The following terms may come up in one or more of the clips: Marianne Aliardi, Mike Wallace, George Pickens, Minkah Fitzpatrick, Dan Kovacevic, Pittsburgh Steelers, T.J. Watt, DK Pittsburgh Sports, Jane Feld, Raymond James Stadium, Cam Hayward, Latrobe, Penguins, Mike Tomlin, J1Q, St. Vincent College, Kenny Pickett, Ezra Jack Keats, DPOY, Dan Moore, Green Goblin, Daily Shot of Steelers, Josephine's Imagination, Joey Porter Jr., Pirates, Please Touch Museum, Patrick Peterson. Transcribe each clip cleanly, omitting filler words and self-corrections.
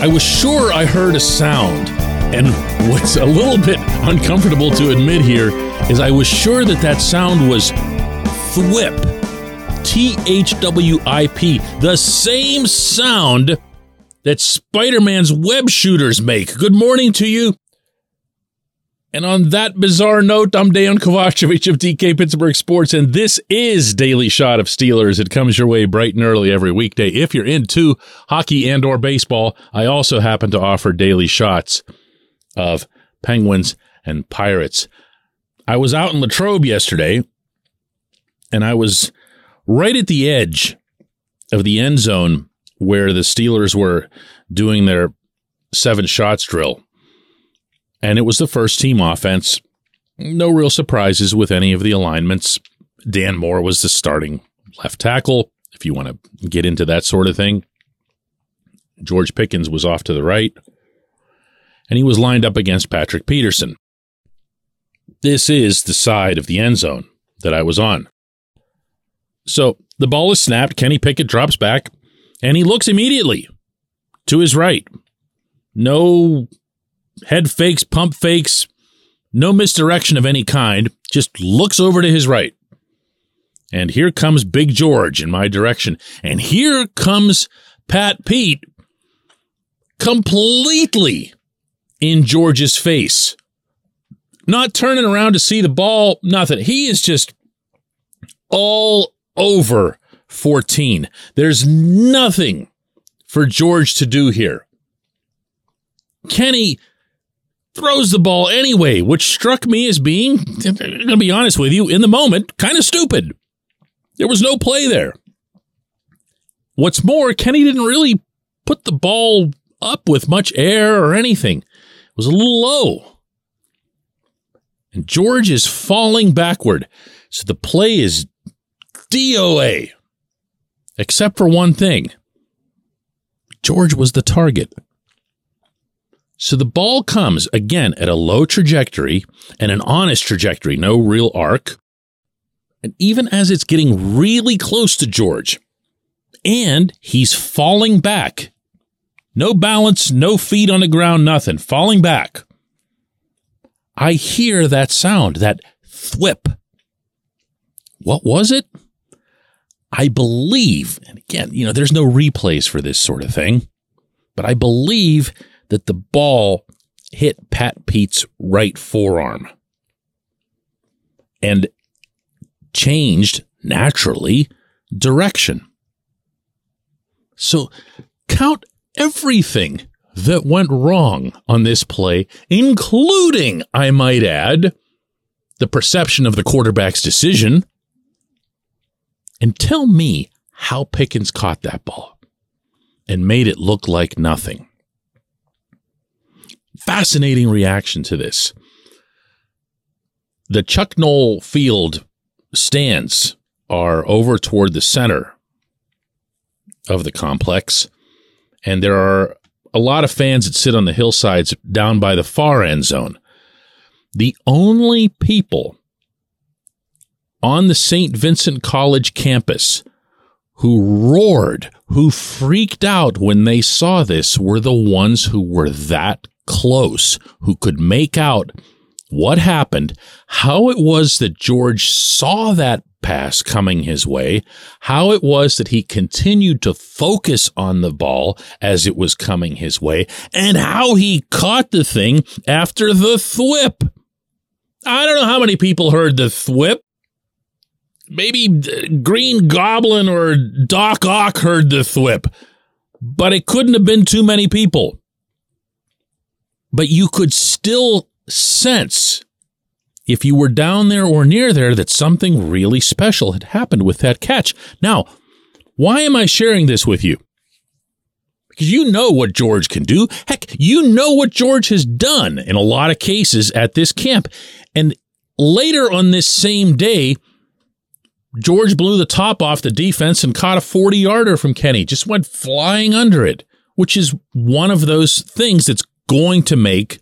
I was sure I heard a sound, and what's a little bit uncomfortable to admit here is I was sure that sound was thwip, T-H-W-I-P, the same sound that Spider-Man's web shooters make. Good morning to you. And on that bizarre note, I'm Dan Kovacevic of DK Pittsburgh Sports, and this is Daily Shot of Steelers. It comes your way bright and early every weekday. If you're into hockey and or baseball, I also happen to offer daily shots of Penguins and Pirates. I was out in Latrobe yesterday, and I was right at the edge of the end zone where the Steelers were doing their 7 shots drill. And it was the first team offense. No real surprises with any of the alignments. Dan Moore was the starting left tackle, if you want to get into that sort of thing. George Pickens was off to the right. And he was lined up against Patrick Peterson. This is the side of the end zone that I was on. So the ball is snapped. Kenny Pickett drops back. And he looks immediately to his right. No head fakes, pump fakes, no misdirection of any kind, just looks over to his right. And here comes Big George in my direction. And here comes Pat Pete completely in George's face. Not turning around to see the ball, nothing. He is just all over 14. There's nothing for George to do here. Kenny throws the ball anyway, which struck me as being, I'm going to be honest with you, in the moment, kind of stupid. There was no play there. What's more, Kenny didn't really put the ball up with much air or anything. It was a little low. And George is falling backward. So the play is DOA. Except for one thing. George was the target. So the ball comes, again, at a low trajectory and an honest trajectory, no real arc. And even as it's getting really close to George, and he's falling back. No balance, no feet on the ground, nothing. Falling back. I hear that sound, that thwip. What was it? I believe, and again, there's no replays for this sort of thing, but I believe that the ball hit Pat Pete's right forearm and changed, naturally, direction. So count everything that went wrong on this play, including, I might add, the perception of the quarterback's decision, and tell me how Pickens caught that ball and made it look like nothing. Fascinating reaction to this. The Chuck Noll Field stands are over toward the center of the complex, and there are a lot of fans that sit on the hillsides down by the far end zone. The only people on the St. Vincent College campus who roared, who freaked out when they saw this, were the ones who were that close, who could make out what happened, how it was that George saw that pass coming his way, how it was that he continued to focus on the ball as it was coming his way, and how he caught the thing after the thwip. I don't know how many people heard the thwip. Maybe Green Goblin or Doc Ock heard the thwip, but it couldn't have been too many people. But you could still sense if you were down there or near there, that something really special had happened with that catch. Now, why am I sharing this with you? Because you know what George can do. Heck, you know what George has done in a lot of cases at this camp. And later on this same day, George blew the top off the defense and caught a 40-yarder from Kenny. Just went flying under it, which is one of those things that's going to make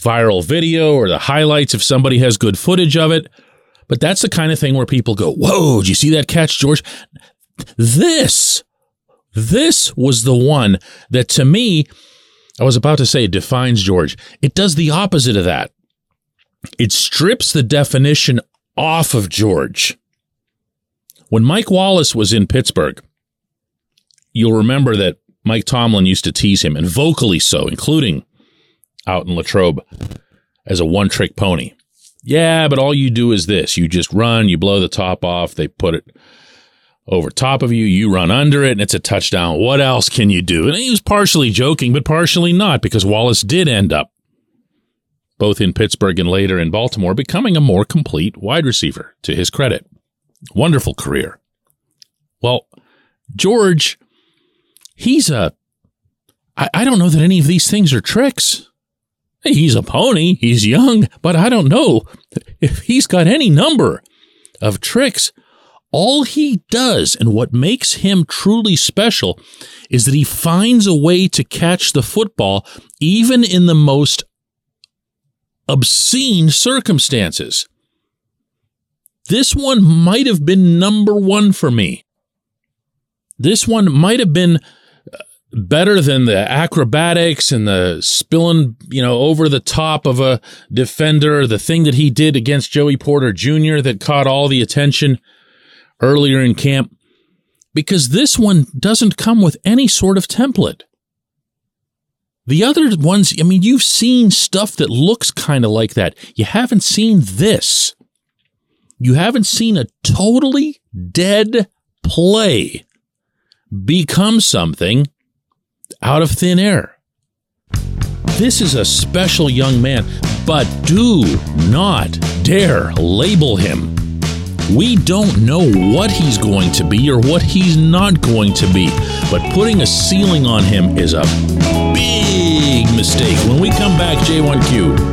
viral video or the highlights if somebody has good footage of it. But that's the kind of thing where people go, whoa, did you see that catch, George? This was the one that, to me, I was about to say defines George. It does the opposite of that. It strips the definition off of George. When Mike Wallace was in Pittsburgh, you'll remember that Mike Tomlin used to tease him, and vocally so, including out in Latrobe, as a one-trick pony. Yeah, but all you do is this. You just run, you blow the top off, they put it over top of you, you run under it, and it's a touchdown. What else can you do? And he was partially joking, but partially not, because Wallace did end up, both in Pittsburgh and later in Baltimore, becoming a more complete wide receiver, to his credit. Wonderful career. Well, George, he's I don't know that any of these things are tricks. He's a pony, he's young, but I don't know if he's got any number of tricks. All he does, and what makes him truly special, is that he finds a way to catch the football, even in the most obscene circumstances. This one might have been number one for me. This one might have been better than the acrobatics and the spilling, over the top of a defender, the thing that he did against Joey Porter Jr. that caught all the attention earlier in camp, because this one doesn't come with any sort of template. The other ones, you've seen stuff that looks kind of like that. You haven't seen this. You haven't seen a totally dead play become something out of thin air. This is a special young man, but do not dare label him. We don't know what he's going to be or what he's not going to be, but putting a ceiling on him is a big mistake. When we come back, J1Q.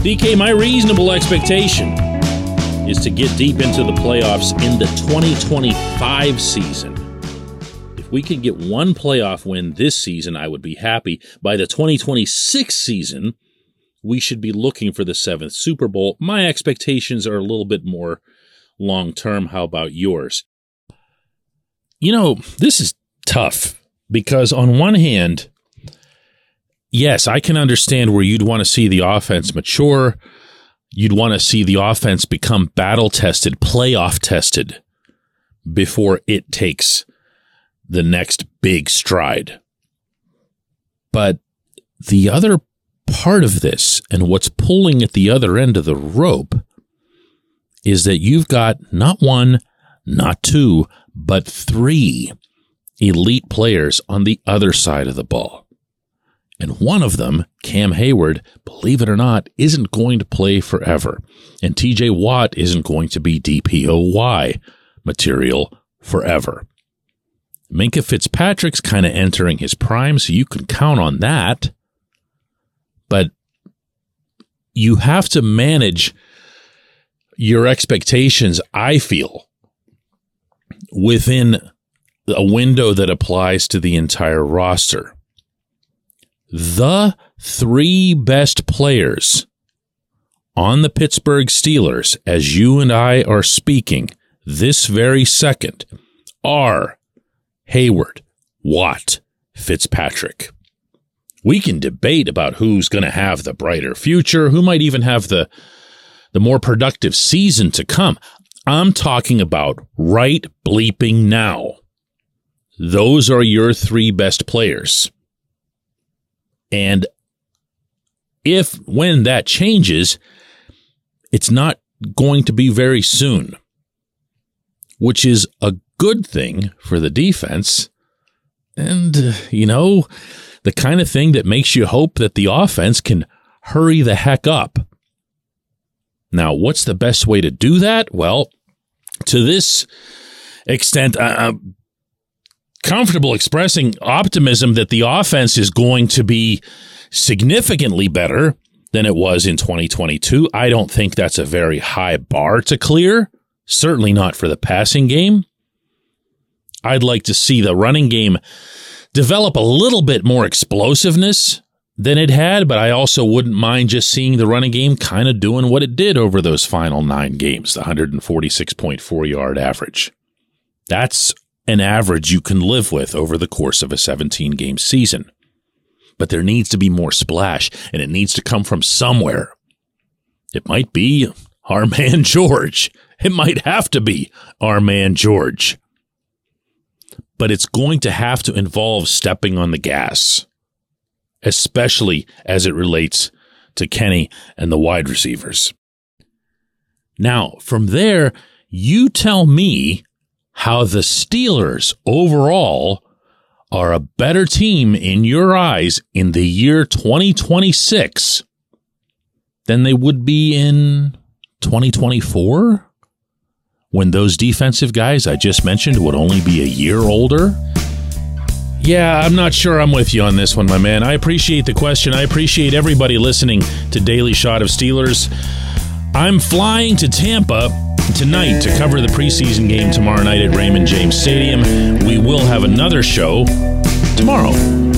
DK, my reasonable expectation is to get deep into the playoffs in the 2025 season. If we could get one playoff win this season, I would be happy. By the 2026 season, we should be looking for the 7th Super Bowl. My expectations are a little bit more long-term. How about yours? This is tough because on one hand, yes, I can understand where you'd want to see the offense mature. You'd want to see the offense become battle-tested, playoff-tested before it takes the next big stride. But the other part of this and what's pulling at the other end of the rope is that you've got not one, not two, but three elite players on the other side of the ball. And one of them, Cam Hayward, believe it or not, isn't going to play forever. And T.J. Watt isn't going to be DPOY material forever. Minkah Fitzpatrick's kind of entering his prime, so you can count on that. But you have to manage your expectations, I feel, within a window that applies to the entire roster. The three best players on the Pittsburgh Steelers, as you and I are speaking this very second, are Hayward, Watt, Fitzpatrick. We can debate about who's going to have the brighter future, who might even have the more productive season to come. I'm talking about right bleeping now. Those are your three best players. And when that changes, it's not going to be very soon, which is a good thing for the defense. And, the kind of thing that makes you hope that the offense can hurry the heck up. Now, what's the best way to do that? Well, to this extent, I'm comfortable expressing optimism that the offense is going to be significantly better than it was in 2022. I don't think that's a very high bar to clear, certainly not for the passing game. I'd like to see the running game develop a little bit more explosiveness than it had, but I also wouldn't mind just seeing the running game kind of doing what it did over those final 9 games, the 146.4 yard average. That's an average you can live with over the course of a 17-game season. But there needs to be more splash, and it needs to come from somewhere. It might be our man George. It might have to be our man George. But it's going to have to involve stepping on the gas, especially as it relates to Kenny and the wide receivers. Now, from there, you tell me how the Steelers overall are a better team in your eyes in the year 2026 than they would be in 2024, when those defensive guys I just mentioned would only be a year older? Yeah, I'm not sure I'm with you on this one, my man. I appreciate the question. I appreciate everybody listening to Daily Shot of Steelers. I'm flying to Tampa tonight to cover the preseason game tomorrow night at Raymond James Stadium. We will have another show tomorrow.